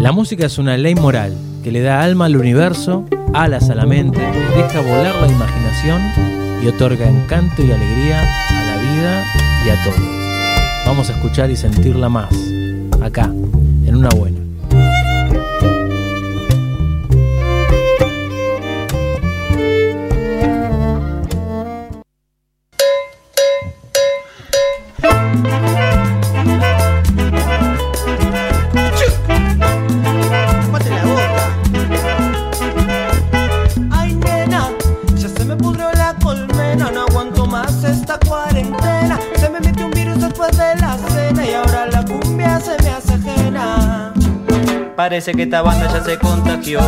La música es una ley moral que le da alma al universo, alas a la mente, deja volar la imaginación y otorga encanto y alegría a la vida y a todo. Vamos a escuchar y sentirla más, acá, en Una Buena. Parece que esta banda ya se contagió,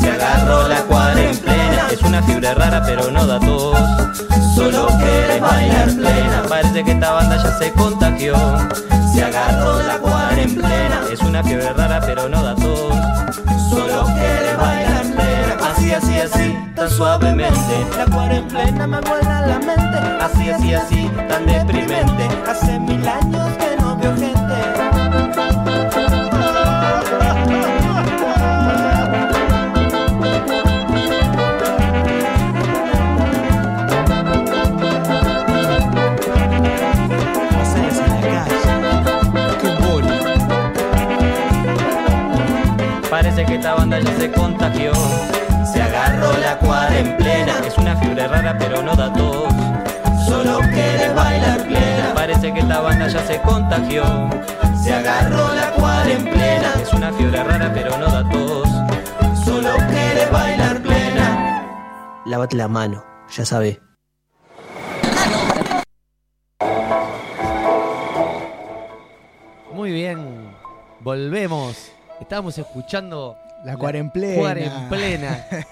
se agarró la cuarentena. Es una fibra rara pero no da tos, solo quiere bailar plena. Parece que esta banda ya se contagió, se agarró la cuarentena. Es una fibra rara pero no da tos, solo quiere bailar plena. Así, así, así, tan suavemente, la cuarentena me vuela la mente. Así, así, así, tan deprimente, hace 1000 años que no veo gente. Parece que esta banda ya se contagió, se agarró la cuarentena. Es una fiebre rara pero no da tos, solo quiere bailar plena. Parece que esta banda ya se contagió, se agarró la cuarentena. Es una fiebre rara pero no da tos, solo quiere bailar plena. Lávate la mano, ya sabés. Muy bien, volvemos. Estábamos escuchando la cuarentena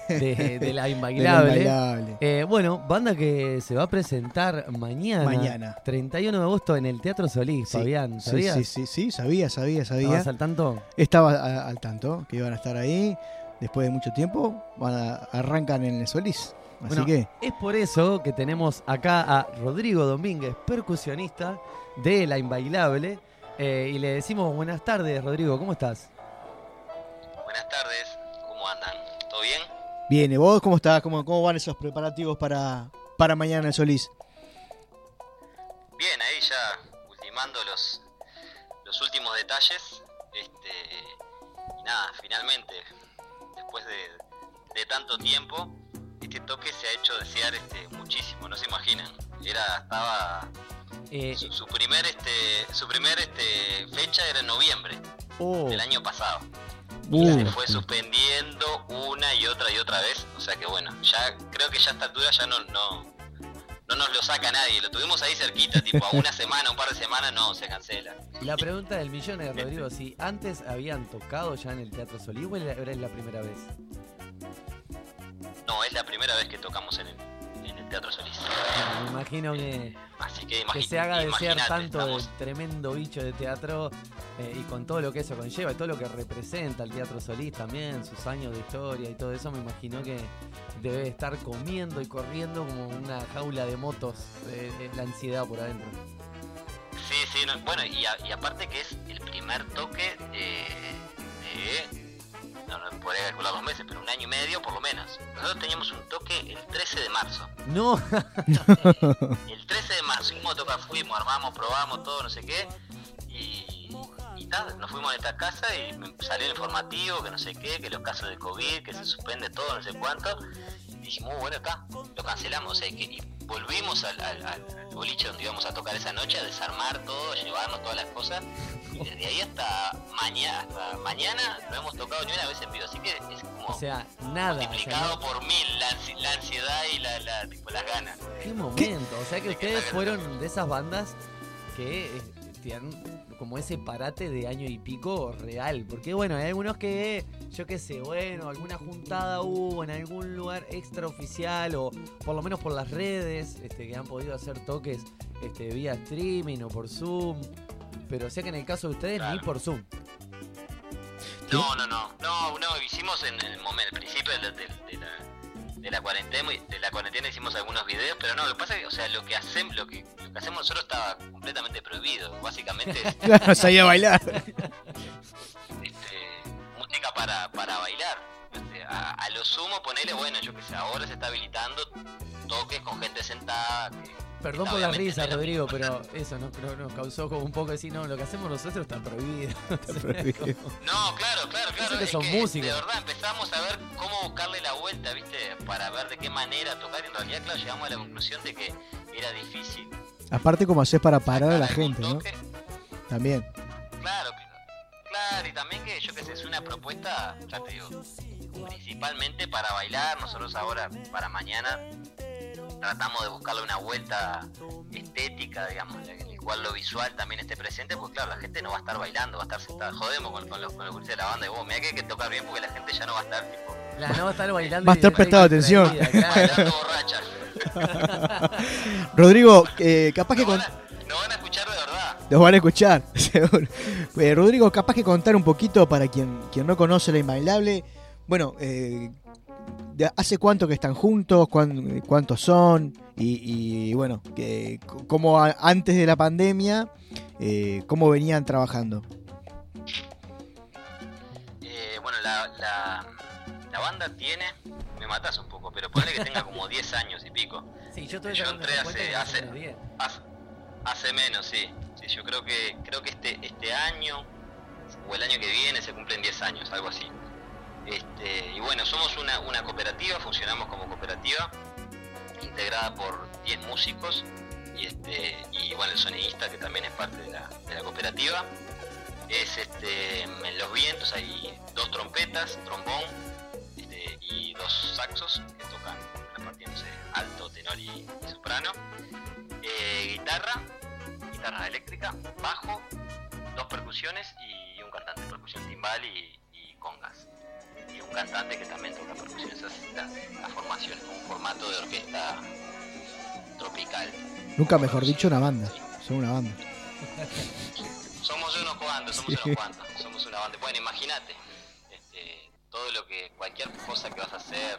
de La Inbailable. De La Inbailable. Bueno, banda que se va a presentar mañana. 31 de agosto en el Teatro Solís, sí. Fabián, ¿sabías? Sí, sabía. ¿Estabas al tanto? Estaba al tanto, que iban a estar ahí. Después de mucho tiempo, arrancan en el Solís. Así bueno, que... Es por eso que tenemos acá a Rodrigo Domínguez, percusionista de La Inbailable. Y le decimos buenas tardes, Rodrigo, ¿cómo estás? Buenas tardes, ¿cómo andan? ¿Todo bien? Bien, ¿y vos cómo estás? ¿Cómo van esos preparativos para mañana en el Solís? Bien, ahí ya ultimando los últimos detalles. Y nada, finalmente, después de tanto tiempo, este toque se ha hecho desear muchísimo, no se imaginan. Su primer fecha era en noviembre del año pasado. Se fue suspendiendo una y otra vez, o sea que bueno, ya creo que ya a esta altura ya no nos lo saca nadie, lo tuvimos ahí cerquita, tipo a una semana, un par de semanas, no, se cancela. La pregunta del millón es, Rodrigo, si antes habían tocado ya en el Teatro Solís o es la primera vez. No, es la primera vez que tocamos en el Teatro Solís. Me imagino que, así que, se haga desear tanto del tremendo bicho de teatro y con todo lo que eso conlleva y todo lo que representa el Teatro Solís también, sus años de historia y todo eso, me imagino que debe estar comiendo y corriendo como una jaula de motos, la ansiedad por adentro. Sí, no, bueno, y aparte que es el primer toque no podría calcular los meses, pero 1 año y medio por lo menos. Nosotros teníamos un toque el 13 de marzo. No. El 13 de marzo fuimos a tocar, armamos, probamos, todo, no sé qué. Y tal, nos fuimos de esta casa y salió el informativo, que no sé qué, que los casos de COVID, que se suspende todo, no sé cuánto. Y dijimos, bueno, está, lo cancelamos. O sea, y volvimos al boliche donde íbamos a tocar esa noche, a desarmar todo, llevarnos todas las cosas. Desde ahí hasta mañana no hemos tocado ni una vez en vivo, así que es como, o sea, nada, multiplicado, o sea, por 1000 la ansiedad y las ganas. Qué momento, o sea que ustedes fueron de esas bandas que tienen como ese parate de año y pico real, porque bueno, hay algunos que, yo qué sé, bueno, alguna juntada hubo en algún lugar extraoficial o por lo menos por las redes, que han podido hacer toques vía streaming o por Zoom. Pero sé que en el caso de ustedes, claro, ni por Zoom. No, hicimos en el momento, al principio de la cuarentena hicimos algunos videos, pero no, lo que pasa es que, o sea, lo que hacemos nosotros estaba completamente prohibido, básicamente. Claro, salía a bailar. lo sumo, ponele, bueno, yo que sé, ahora se está habilitando toques con gente sentada. Perdón por la risa, Rodrigo, pero eso nos causó como un poco de decir, no, lo que hacemos nosotros está prohibido. Está prohibido. No, claro. Que son músicos. De verdad, empezamos a ver cómo buscarle la vuelta, ¿viste? Para ver de qué manera tocar. Y en realidad, claro, llegamos a la conclusión de que era difícil. Aparte, como haces para parar a la gente, ¿no? También. Claro, y también que, yo qué sé, es una propuesta, ya te digo, principalmente para bailar. Nosotros ahora, para mañana, tratamos de buscarle una vuelta estética, digamos, en el cual lo visual también esté presente, porque claro, la gente no va a estar bailando, va a estar sentada. Jodemos con los cursos de la banda y vos, mirá que hay que tocar bien porque la gente ya no va a estar, tipo... no va a estar bailando. Va a estar prestado atención. Claro. Bailando borracha. Rodrigo, capaz que... Nos van a escuchar de verdad. Nos van a escuchar, seguro. Rodrigo, capaz que contar un poquito para quien no conoce La Inbailable. Bueno, ¿hace cuánto que están juntos? ¿Cuántos son? Y bueno, ¿cómo antes de la pandemia, cómo venían trabajando? Bueno, la banda tiene... Me matas un poco, pero ponle que tenga como 10 años y pico. Sí, yo entré hace menos, sí. Yo creo que este año o el año que viene se cumplen 10 años, algo así. Y bueno, somos una cooperativa, funcionamos como cooperativa integrada por 10 músicos y bueno, el sonidista, que también es parte de la cooperativa, es en los vientos hay 2 trompetas, trombón y 2 saxos que tocan repartiéndose alto, tenor y soprano, guitarra eléctrica, bajo, 2 percusiones y un cantante de percusión, timbal y congas. Y un cantante que también toca percusión. Esa es la formación, es como un formato de orquesta tropical. Nunca mejor dicho, una banda. Sí. Son una banda. Somos unos cuantos, somos una banda. Bueno, imagínate, todo lo que, cualquier cosa que vas a hacer,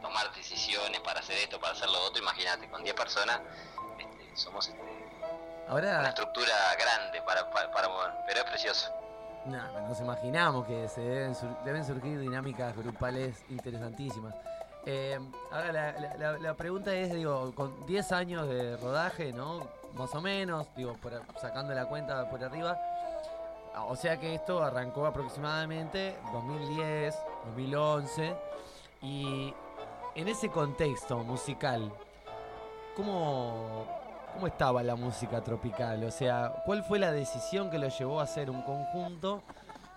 tomar decisiones para hacer esto, para hacer lo otro, imagínate, con 10 personas, somos ahora... una estructura grande para mover, pero es precioso. No, nos imaginamos que se deben surgir dinámicas grupales interesantísimas. Ahora la pregunta es, digo, con 10 años de rodaje, ¿no? Más o menos, digo, sacando la cuenta por arriba. O sea que esto arrancó aproximadamente 2010, 2011. Y en ese contexto musical, ¿Cómo estaba la música tropical? O sea, ¿cuál fue la decisión que lo llevó a hacer un conjunto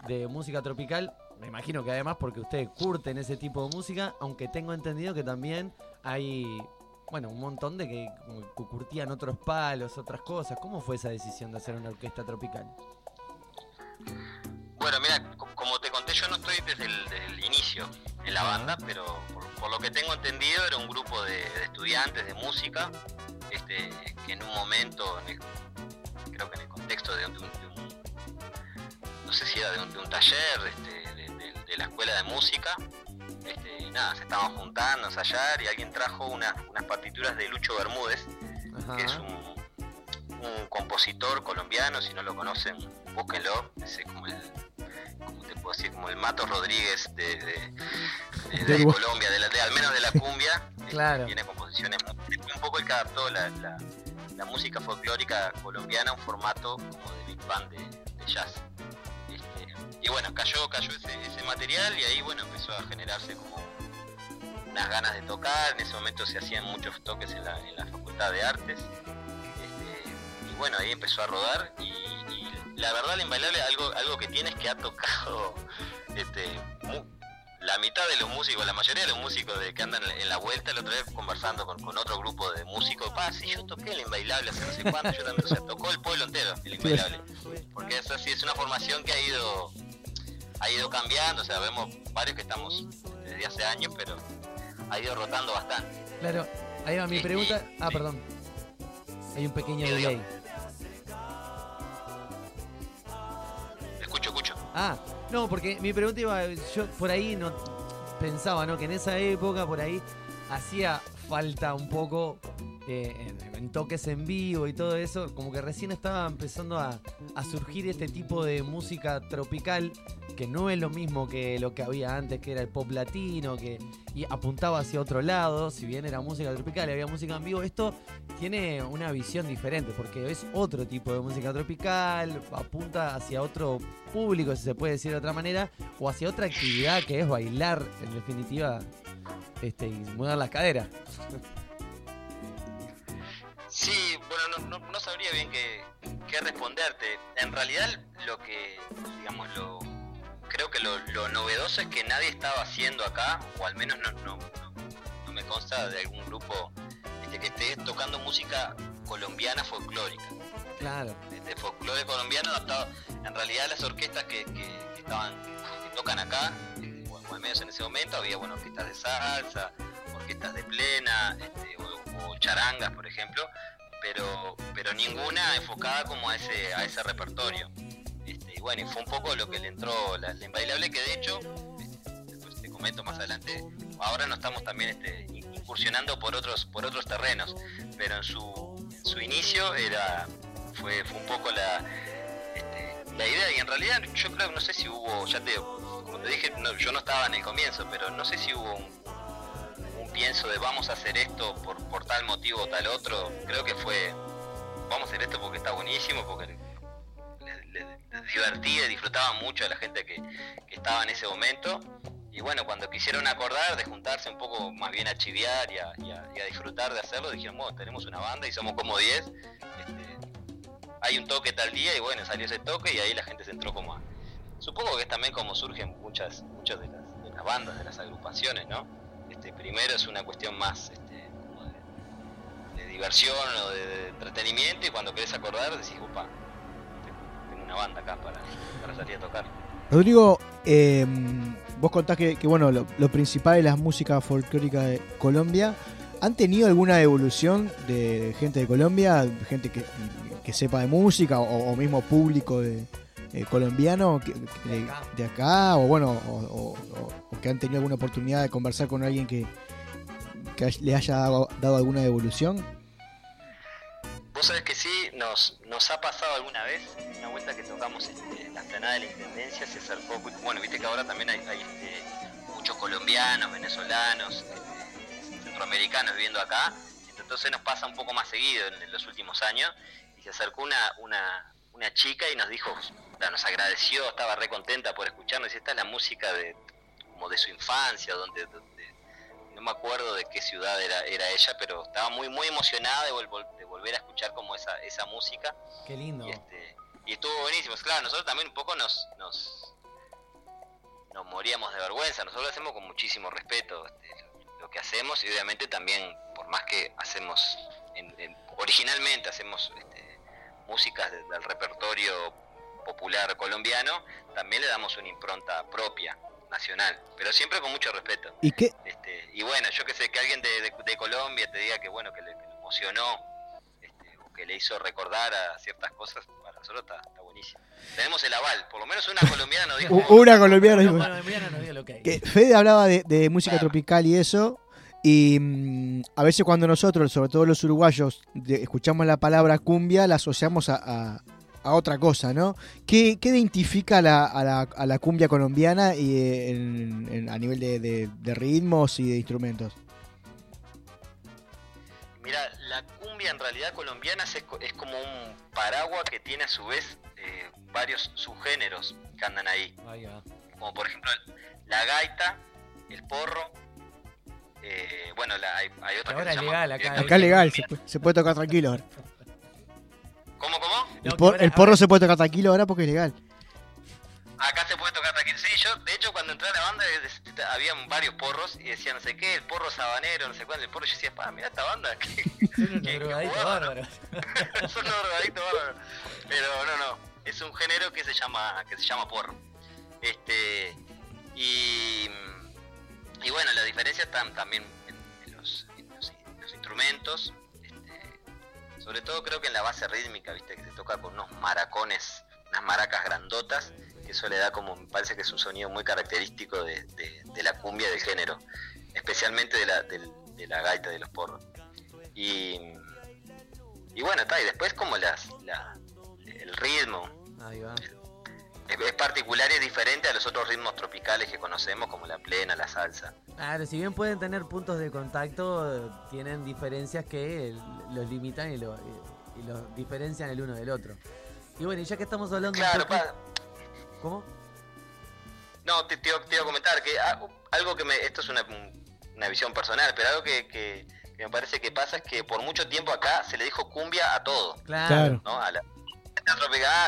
de música tropical? Me imagino que además porque ustedes curten ese tipo de música, aunque tengo entendido que también hay, bueno, un montón de que curtían otros palos, otras cosas. ¿Cómo fue esa decisión de hacer una orquesta tropical? Bueno, mira, como te conté, yo no estoy desde el inicio en la banda, pero por lo que tengo entendido era un grupo de estudiantes de música, que en un momento, creo que en el contexto de un no sé si era de un taller de la escuela de música, se estaban juntando a ensayar y alguien trajo unas partituras de Lucho Bermúdez, que es un compositor colombiano. Si no lo conocen, búsquenlo, es como el Matos Rodríguez de Colombia, al menos de la cumbia. Claro. Tiene composiciones, un poco el que adaptó la música folclórica colombiana a un formato como de big band de jazz. Y bueno, cayó ese material y ahí bueno empezó a generarse como unas ganas de tocar. En ese momento se hacían muchos toques en la Facultad de Artes, y bueno, ahí empezó a rodar y la verdad La Inbailable algo que tiene es que ha tocado la mitad de los músicos, la mayoría de los músicos que andan en la vuelta. La otra vez conversando con otro grupo de músicos, si yo toqué La Inbailable hace no sé cuánto, yo también, tocó el pueblo entero La Inbailable, porque esa sí es una formación que ha ido cambiando. O sea, vemos varios que estamos desde hace años, pero ha ido rotando bastante. Claro, ahí va mi pregunta. Perdón, hay un pequeño delay. Escucho. No, porque mi pregunta iba, yo por ahí no pensaba, ¿no? Que en esa época por ahí hacía falta un poco en toques en vivo y todo eso, como que recién estaba empezando a surgir este tipo de música tropical, que no es lo mismo que lo que había antes, que era el pop latino, que y apuntaba hacia otro lado. Si bien era música tropical y había música en vivo, esto tiene una visión diferente, porque es otro tipo de música tropical, apunta hacia otro público, si se puede decir de otra manera, o hacia otra actividad que es bailar, en definitiva, y mudar las caderas. Sí, bueno, no sabría bien qué responderte. En realidad, lo que, digamos, creo que lo novedoso es que nadie estaba haciendo acá, o al menos no me consta de algún grupo que esté tocando música colombiana folclórica. Claro. De folclore colombiano adaptado. En realidad, las orquestas que tocan acá, o al menos en ese momento, había, bueno, orquestas de salsa, orquestas de plena, o charangas, por ejemplo, pero ninguna enfocada como a ese repertorio. Y bueno, y fue un poco lo que le entró la Inbailable, que de hecho, después te comento más adelante, ahora no estamos también incursionando por otros terrenos, pero en su inicio fue un poco la idea. Y en realidad yo creo, no sé si hubo, como te dije, yo no estaba en el comienzo, pero no sé si hubo un pienso de vamos a hacer esto por tal motivo o tal otro. Creo que fue vamos a hacer esto porque está buenísimo, porque les divertía, disfrutaba mucho a la gente que estaba en ese momento. Y bueno, cuando quisieron acordar de juntarse un poco más bien a chiviar y a disfrutar de hacerlo, dijeron, bueno, tenemos una banda y somos como 10, hay un toque tal día, y bueno, salió ese toque y ahí la gente se entró como a... Supongo que es también como surgen muchas de las bandas, de las agrupaciones, ¿no? Primero es una cuestión más como de diversión o de entretenimiento, y cuando querés acordar decís, upa, tengo una banda acá para salir a tocar. Rodrigo, vos contás que bueno, lo principal es la música folclórica de Colombia. ¿Han tenido alguna evolución de gente de Colombia, gente que sepa de música, o mismo público colombiano de acá, o bueno, o que han tenido alguna oportunidad de conversar con alguien que le haya dado alguna evolución? Vos sabés que sí, nos ha pasado alguna vez. Una vuelta que tocamos en la explanada de la Intendencia, se acercó, bueno, viste que ahora también hay muchos colombianos, venezolanos, centroamericanos viviendo acá, entonces nos pasa un poco más seguido en los últimos años, y se acercó una chica y nos dijo, nos agradeció, estaba re contenta por escucharnos, y esta es la música de su infancia, donde no me acuerdo de qué ciudad era ella, pero estaba muy muy emocionada de volver a escuchar como esa música. Qué lindo. Y estuvo buenísimo. Claro, nosotros también un poco nos moríamos de vergüenza. Nosotros lo hacemos con muchísimo respeto, lo que hacemos, y obviamente también, por más que hacemos originalmente hacemos músicas del repertorio popular colombiano, también le damos una impronta propia nacional, pero siempre con mucho respeto. ¿Y qué? Y bueno, yo que sé, que alguien de Colombia te diga que bueno, que le emocionó, o que le hizo recordar a ciertas cosas, para nosotros está buenísimo. Tenemos el aval, por lo menos una colombiana nos dijo. Una colombiana nos dijo lo que hay. Que Fede hablaba de música tropical y eso, y a veces cuando nosotros, sobre todo los uruguayos, escuchamos la palabra cumbia, la asociamos a otra cosa, ¿no? ¿Qué identifica a la cumbia colombiana y a nivel de ritmos y de instrumentos? Mira, la cumbia en realidad colombiana es como un paraguas que tiene a su vez varios subgéneros que andan ahí. Oh, yeah. Como por ejemplo la gaita, el porro, bueno, hay otra ahora que se legal, llama... Acá legal, se puede tocar tranquilo ahora. ¿Cómo? El porro se puede tocar tranquilo ahora porque es legal. Acá se puede tocar tranquilo. Sí, yo, de hecho, cuando entré a la banda habían varios porros y decían, no sé qué, el porro sabanero, no sé cuál, el porro. Yo decía, mirá esta banda. Son unos drogadictos bárbaros. Son unos drogadictos bárbaros. Pero no, es un género que se llama porro. Y bueno, la diferencia está también en los instrumentos. Sobre todo creo que en la base rítmica, viste, que se toca con unos maracones, unas maracas grandotas, que eso le da como, me parece que es un sonido muy característico de la cumbia del género, especialmente de la gaita, de los porros. Y bueno, está, y después como el ritmo. Ahí va. Es particular y es diferente a los otros ritmos tropicales que conocemos, como la plena, la salsa. Claro, si bien pueden tener puntos de contacto, tienen diferencias que los limitan y los diferencian el uno del otro. Y bueno, y ya que estamos hablando... Claro, ¿cómo? No, te iba a comentar que algo que me... Esto es una visión personal, pero algo que me parece que pasa es que por mucho tiempo acá se le dijo cumbia a todo. Claro. ¿No?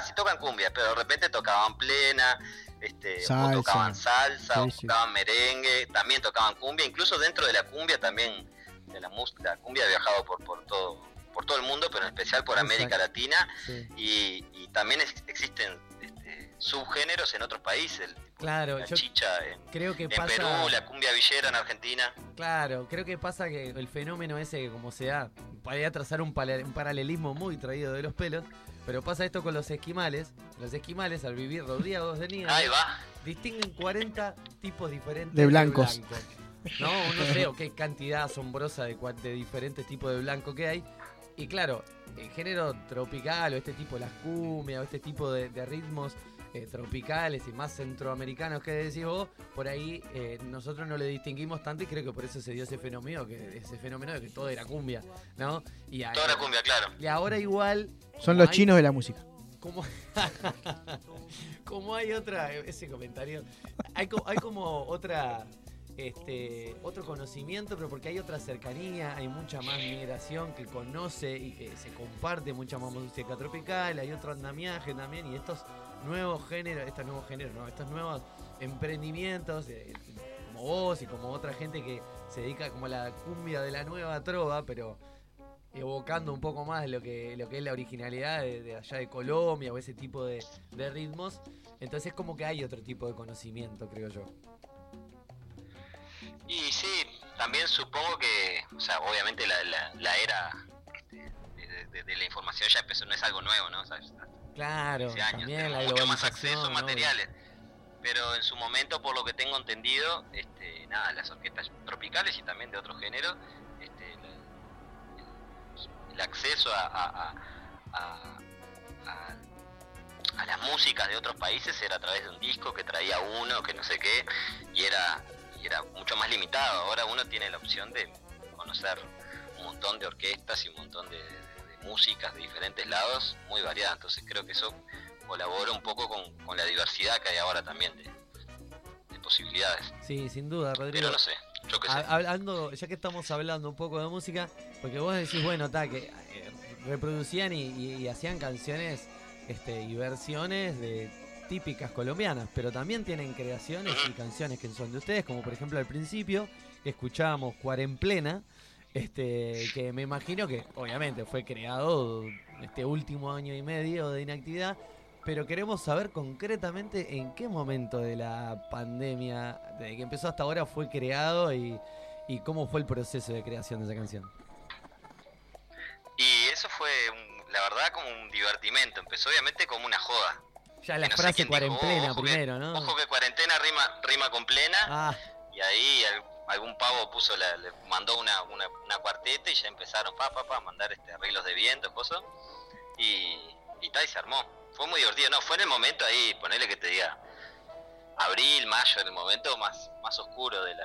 Si tocan cumbia, pero de repente tocaban plena, salsa, tocaban salsa, sí. O tocaban merengue, también tocaban cumbia, incluso dentro de la cumbia también, de la cumbia ha viajado por todo el mundo, pero en especial por América Latina, sí. y también existen subgéneros en otros países, claro, la chicha creo que pasa, Perú, la cumbia villera en Argentina. Claro, creo que pasa que el fenómeno ese que como se da, podría trazar un paralelismo muy traído de los pelos. Pero pasa esto con los esquimales. Los esquimales, al vivir rodeados de nieve, distinguen 40 tipos diferentes de blancos. No, no sé, qué cantidad asombrosa de diferentes tipos de blanco que hay. Y claro, el género tropical o este tipo, las cumbias o este tipo de ritmos tropicales y más centroamericanos que decís vos, por ahí nosotros no le distinguimos tanto, y creo que por eso se dio ese fenómeno de que todo era cumbia, ¿no? Y todo era cumbia, claro. Y ahora igual... Son los chinos de la música. Como hay otra... Ese comentario... Hay como otra... otro conocimiento, pero porque hay otra cercanía, hay mucha más migración que conoce y que se comparte mucha más música tropical, hay otro andamiaje también, y estos nuevos emprendimientos, como vos y como otra gente que se dedica como a la cumbia de la nueva trova, pero evocando un poco más lo que es la originalidad de allá de Colombia o ese tipo de ritmos. Entonces como que hay otro tipo de conocimiento, creo yo. Y sí, también supongo que, o sea, obviamente la era de la información ya empezó, no es algo nuevo, ¿no? O sea, claro, también la globalización, mucho más acceso, materiales. Pero en su momento, por lo que tengo entendido, las orquestas tropicales y también de otros géneros, el acceso a las músicas de otros países era a través de un disco que traía uno, que no sé qué, y era mucho más limitado. Ahora uno tiene la opción de conocer un montón de orquestas y un montón de músicas de diferentes lados, muy variadas. Entonces creo que eso colabora un poco con la diversidad que hay ahora también de posibilidades. Sí, sin duda, Rodrigo. Pero no sé, yo qué sé. Hablando, ya que estamos hablando un poco de música, porque vos decís, bueno, que reproducían y hacían canciones y versiones de... típicas colombianas, pero también tienen creaciones y canciones que son de ustedes, como por ejemplo al principio escuchábamos Cuaremplena, que me imagino que obviamente fue creado este último año y medio de inactividad, pero queremos saber concretamente en qué momento de la pandemia, desde que empezó hasta ahora, fue creado y cómo fue el proceso de creación de esa canción. Y eso fue, la verdad, como un divertimento. Empezó obviamente como una joda. Ya la frase cuarentena primero, ¿no? Ojo que cuarentena rima con plena. Y ahí algún pavo le mandó una cuarteta y ya empezaron a mandar arreglos de viento, cosas. Y se armó. Fue muy divertido. No, fue en el momento ahí, ponele que te diga, abril, mayo, en el momento más oscuro de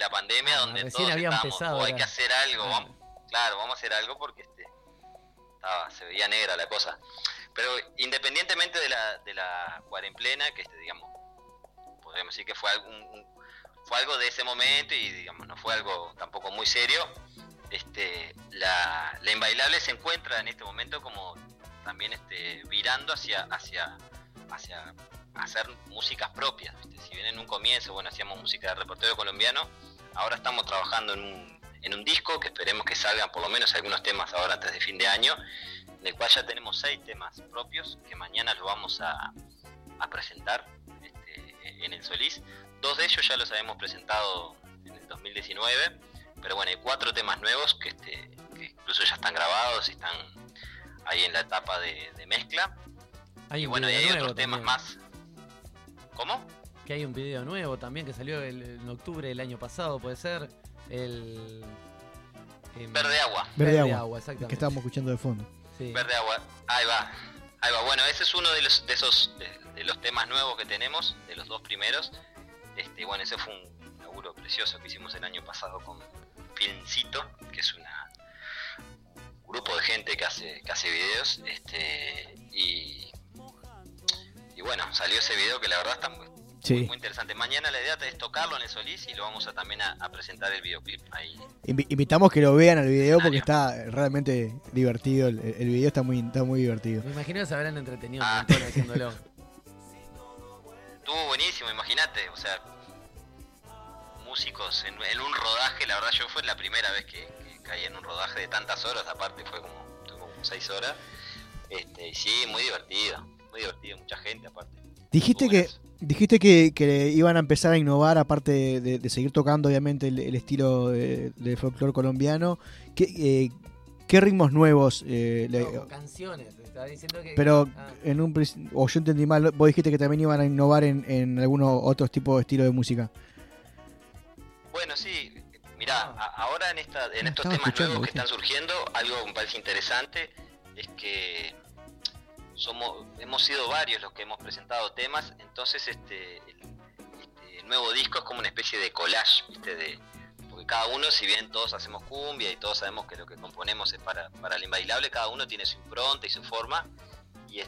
la pandemia, donde todos estábamos, hay que hacer algo, vamos a hacer algo, porque se veía negra la cosa. Pero independientemente de la cuarentena, que digamos, podríamos decir que fue algo de ese momento, y digamos no fue algo tampoco muy serio, la Inbailable se encuentra en este momento como también virando hacia hacer músicas propias, Si bien en un comienzo, hacíamos música de repertorio colombiano, ahora estamos trabajando en un disco que esperemos que salgan por lo menos algunos temas ahora antes de fin de año, en el cual ya tenemos 6 temas propios que mañana los vamos a presentar en el Solís. 2 de ellos ya los habíamos presentado en el 2019, pero bueno, hay 4 temas nuevos que incluso ya están grabados y están ahí en la etapa de mezcla. Y bueno, hay otros temas más. ¿Cómo? Que hay un video nuevo también que salió en octubre del año pasado, puede ser. El Verde Agua. Verde Agua, exactamente. El que estábamos escuchando de fondo. Sí. Verde Agua, ahí va. Ahí va. Bueno, ese es uno de los de los temas nuevos que tenemos, de los dos primeros. Bueno, ese fue un laburo precioso que hicimos el año pasado con Fincito, que es un grupo de gente que hace videos, y bueno, salió ese video que la verdad está muy interesante. Mañana la idea es tocarlo en el Solís y lo vamos a también a presentar el videoclip ahí. Invitamos que lo vean al video porque está realmente divertido, el video está muy divertido. Me imagino que se habrán entretenido haciéndolo. Estuvo buenísimo, imagínate, o sea, músicos en un rodaje, la verdad yo fue la primera vez que caí en un rodaje de tantas horas, aparte fue como 6 horas, sí, muy divertido, mucha gente aparte. Dijiste que iban a empezar a innovar, aparte de seguir tocando obviamente el estilo de folclore colombiano, ¿qué ritmos nuevos? Canciones. Estaba diciendo que... Pero yo entendí mal, vos dijiste que también iban a innovar en algunos otros tipos de estilo de música. Bueno, sí, mirá, ahora en estos temas nuevos que están surgiendo, algo que me parece interesante es que hemos sido varios los que hemos presentado temas, entonces el nuevo disco es como una especie de collage, ¿viste? Porque cada uno, si bien todos hacemos cumbia y todos sabemos que lo que componemos es para La Inbailable, cada uno tiene su impronta y su forma, y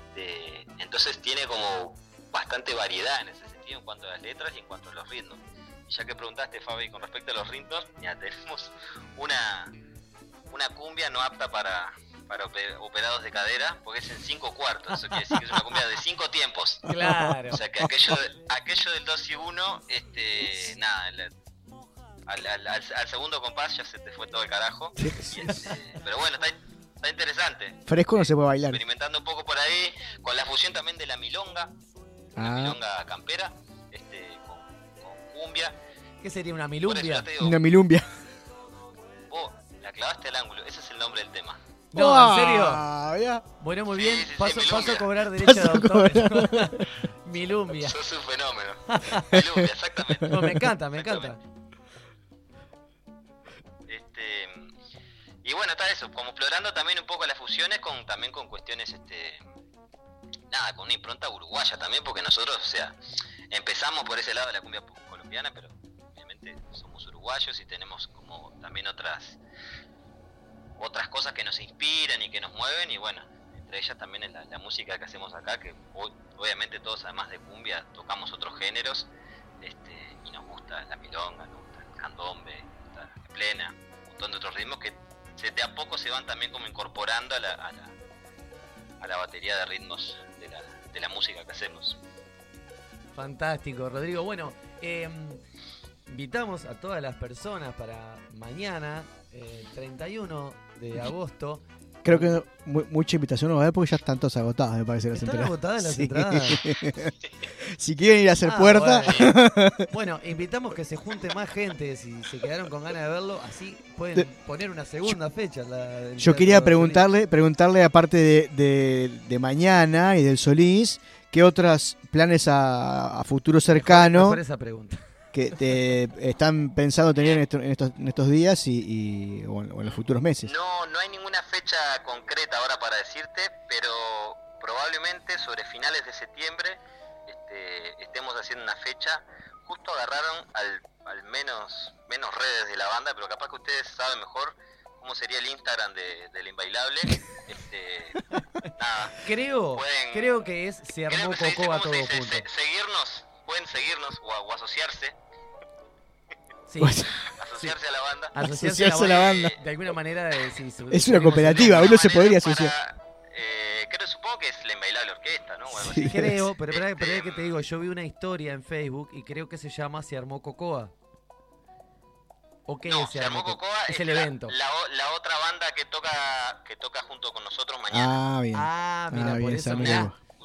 entonces tiene como bastante variedad en ese sentido en cuanto a las letras y en cuanto a los ritmos. Y ya que preguntaste, Fabi, con respecto a los ritmos, ya tenemos una cumbia no apta para operados de cadera, porque es en 5/4, eso quiere decir que es una cumbia de 5 tiempos. Claro. O sea que aquello del 2 y 1, al segundo compás ya se te fue todo el carajo. Pero bueno, está interesante. Fresco no se puede bailar. Experimentando un poco por ahí, con la fusión también de la milonga, la milonga campera, con cumbia. ¿Qué sería una milumbia? Digo, una milumbia. Vos la clavaste al ángulo, ese es el nombre del tema. No, en serio. Ya. Bueno, muy bien. Sí, paso a cobrar derecho de autor. Milumbia. Sos un fenómeno. Milumbia, exactamente. No, me encanta. Y bueno, está eso, como explorando también un poco las fusiones con cuestiones, con una impronta uruguaya también, porque nosotros, o sea, empezamos por ese lado de la cumbia colombiana, pero obviamente somos uruguayos y tenemos como también otras cosas que nos inspiran y que nos mueven, y bueno, entre ellas también es la música que hacemos acá, que obviamente todos, además de cumbia, tocamos otros géneros, y nos gusta la milonga, nos gusta el candombe, la plena, un montón de otros ritmos que de a poco se van también como incorporando a la batería de ritmos de la música que hacemos. Fantástico, Rodrigo. Bueno, invitamos a todas las personas para mañana, 31 de agosto. Creo que mucha invitación no va a haber porque ya están todas agotadas, me parece. ¿Están agotadas las entradas? Si quieren ir a hacer puerta. Bueno, invitamos que se junte más gente si se quedaron con ganas de verlo. Así pueden poner una segunda fecha. Yo quería preguntarle aparte de mañana y del Solís, ¿qué otros planes a futuro cercano? Mejor esa pregunta. Que te están pensando tener en estos días o en los futuros meses. No hay ninguna fecha concreta ahora para decirte, pero probablemente sobre finales de septiembre estemos haciendo una fecha. Justo agarraron al menos redes de la banda, pero capaz que ustedes saben mejor cómo sería el Instagram de La Inbailable. Creo que es Se Armó Cocoa todo junto. Pueden seguirnos o asociarse. Sí. Asociarse a la banda. Asociarse a la banda. De alguna manera. Es una cooperativa, uno se podría asociar. Supongo que es La Inbailable Orquesta, ¿no? Bueno, sí, creo, pero es que te digo, yo vi una historia en Facebook y creo que se llama Se Armó Cocoa. ¿O qué es Se Armó Cocoa? Es el evento. La otra banda que toca junto con nosotros mañana. Ah, bien.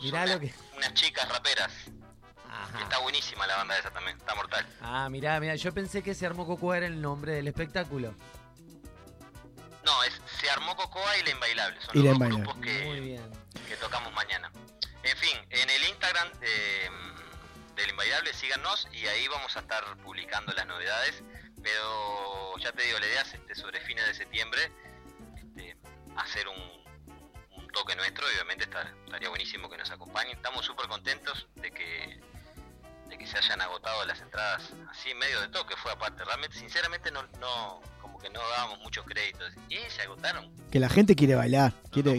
Mirá lo que... Unas chicas raperas. Ajá. Está buenísima la banda esa también, está mortal. Ah, mirá, yo pensé que Se Armó Cocoa era el nombre del espectáculo. No, es Se Armó Cocoa y La Inbailable, son los dos grupos que tocamos mañana. En fin, en el Instagram de La Inbailable síganos y ahí vamos a estar publicando las novedades. Pero ya te digo, la idea es sobre fines de septiembre hacer un toque nuestro, y obviamente estaría buenísimo que nos acompañen. Estamos súper contentos de que se hayan agotado las entradas así en medio de toque. Fue aparte, realmente, sinceramente no como que no dábamos muchos créditos y se agotaron. Que la gente quiere bailar, quiere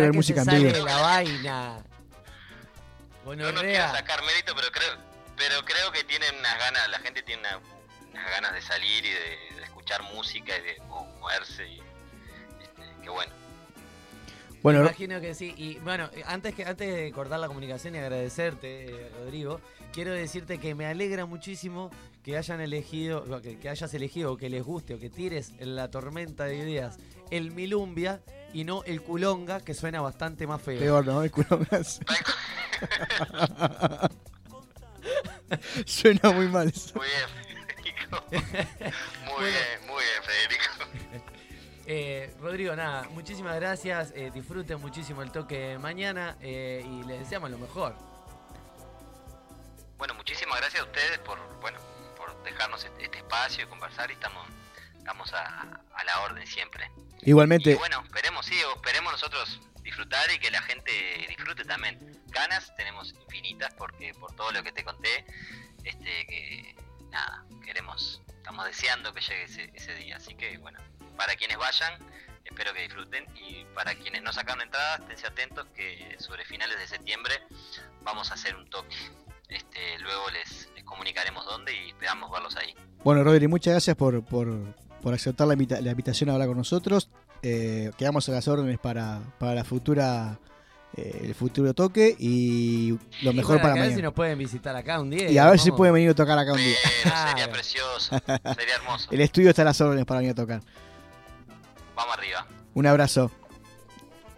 ver música en vivo. Sale la vaina. Bueno, no quiero sacar mérito, pero creo que tienen unas ganas, la gente tiene unas ganas de salir y de escuchar música y de moverse y qué bueno. Bueno, me imagino que sí. Y bueno, antes de cortar la comunicación y agradecerte, Rodrigo, quiero decirte que me alegra muchísimo que hayas elegido, que les guste, o que tires en la tormenta de ideas el Milumbia y no el Culonga, que suena bastante más feo. Peor, ¿no? El Culonga es... Suena muy mal eso. Muy bien, Federico. Muy bien, Federico. Rodrigo, nada, muchísimas gracias, disfruten muchísimo el toque mañana, y les deseamos lo mejor. Bueno, muchísimas gracias a ustedes por dejarnos este espacio y conversar, y estamos a la orden siempre. Igualmente. Y bueno, esperemos nosotros disfrutar y que la gente disfrute también. Ganas tenemos infinitas, porque por todo lo que te conté, que nada, estamos deseando que llegue ese día, así que bueno. Para quienes vayan, espero que disfruten, y para quienes no sacaron entradas, esténse atentos que sobre finales de septiembre vamos a hacer un toque. Luego les comunicaremos dónde y esperamos verlos ahí. Bueno, Rodri, muchas gracias por aceptar la invitación a hablar con nosotros. Quedamos a las órdenes para la futura... el futuro toque, y lo mejor para mañana. A ver si nos pueden visitar acá un día. Y a ver si pueden venir a tocar acá un día. Sería precioso, sería hermoso. El estudio está a las órdenes para venir a tocar. Vamos arriba. Un abrazo.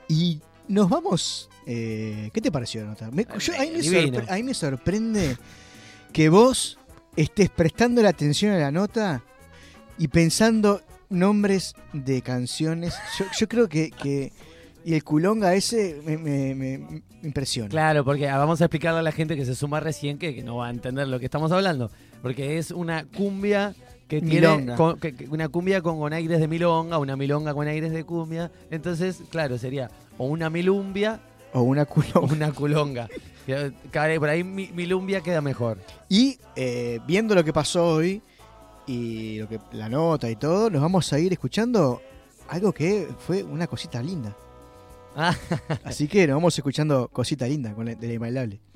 Y nos vamos. ¿Qué te pareció, Nota? A mí me sorprende que vos estés prestando la atención a la nota y pensando nombres de canciones. Yo creo que y el Culonga ese me impresiona. Claro, porque vamos a explicarle a la gente que se suma recién que no va a entender lo que estamos hablando. Porque es una cumbia que milonga. Una cumbia con aires de milonga, una milonga con aires de cumbia. Entonces, claro, sería o una milumbia o una culonga. Por ahí milumbia queda mejor. Y viendo lo que pasó hoy y la nota y todo, nos vamos a ir escuchando algo que fue una cosita linda. Así que nos vamos escuchando Cosita Linda de La Inbailable.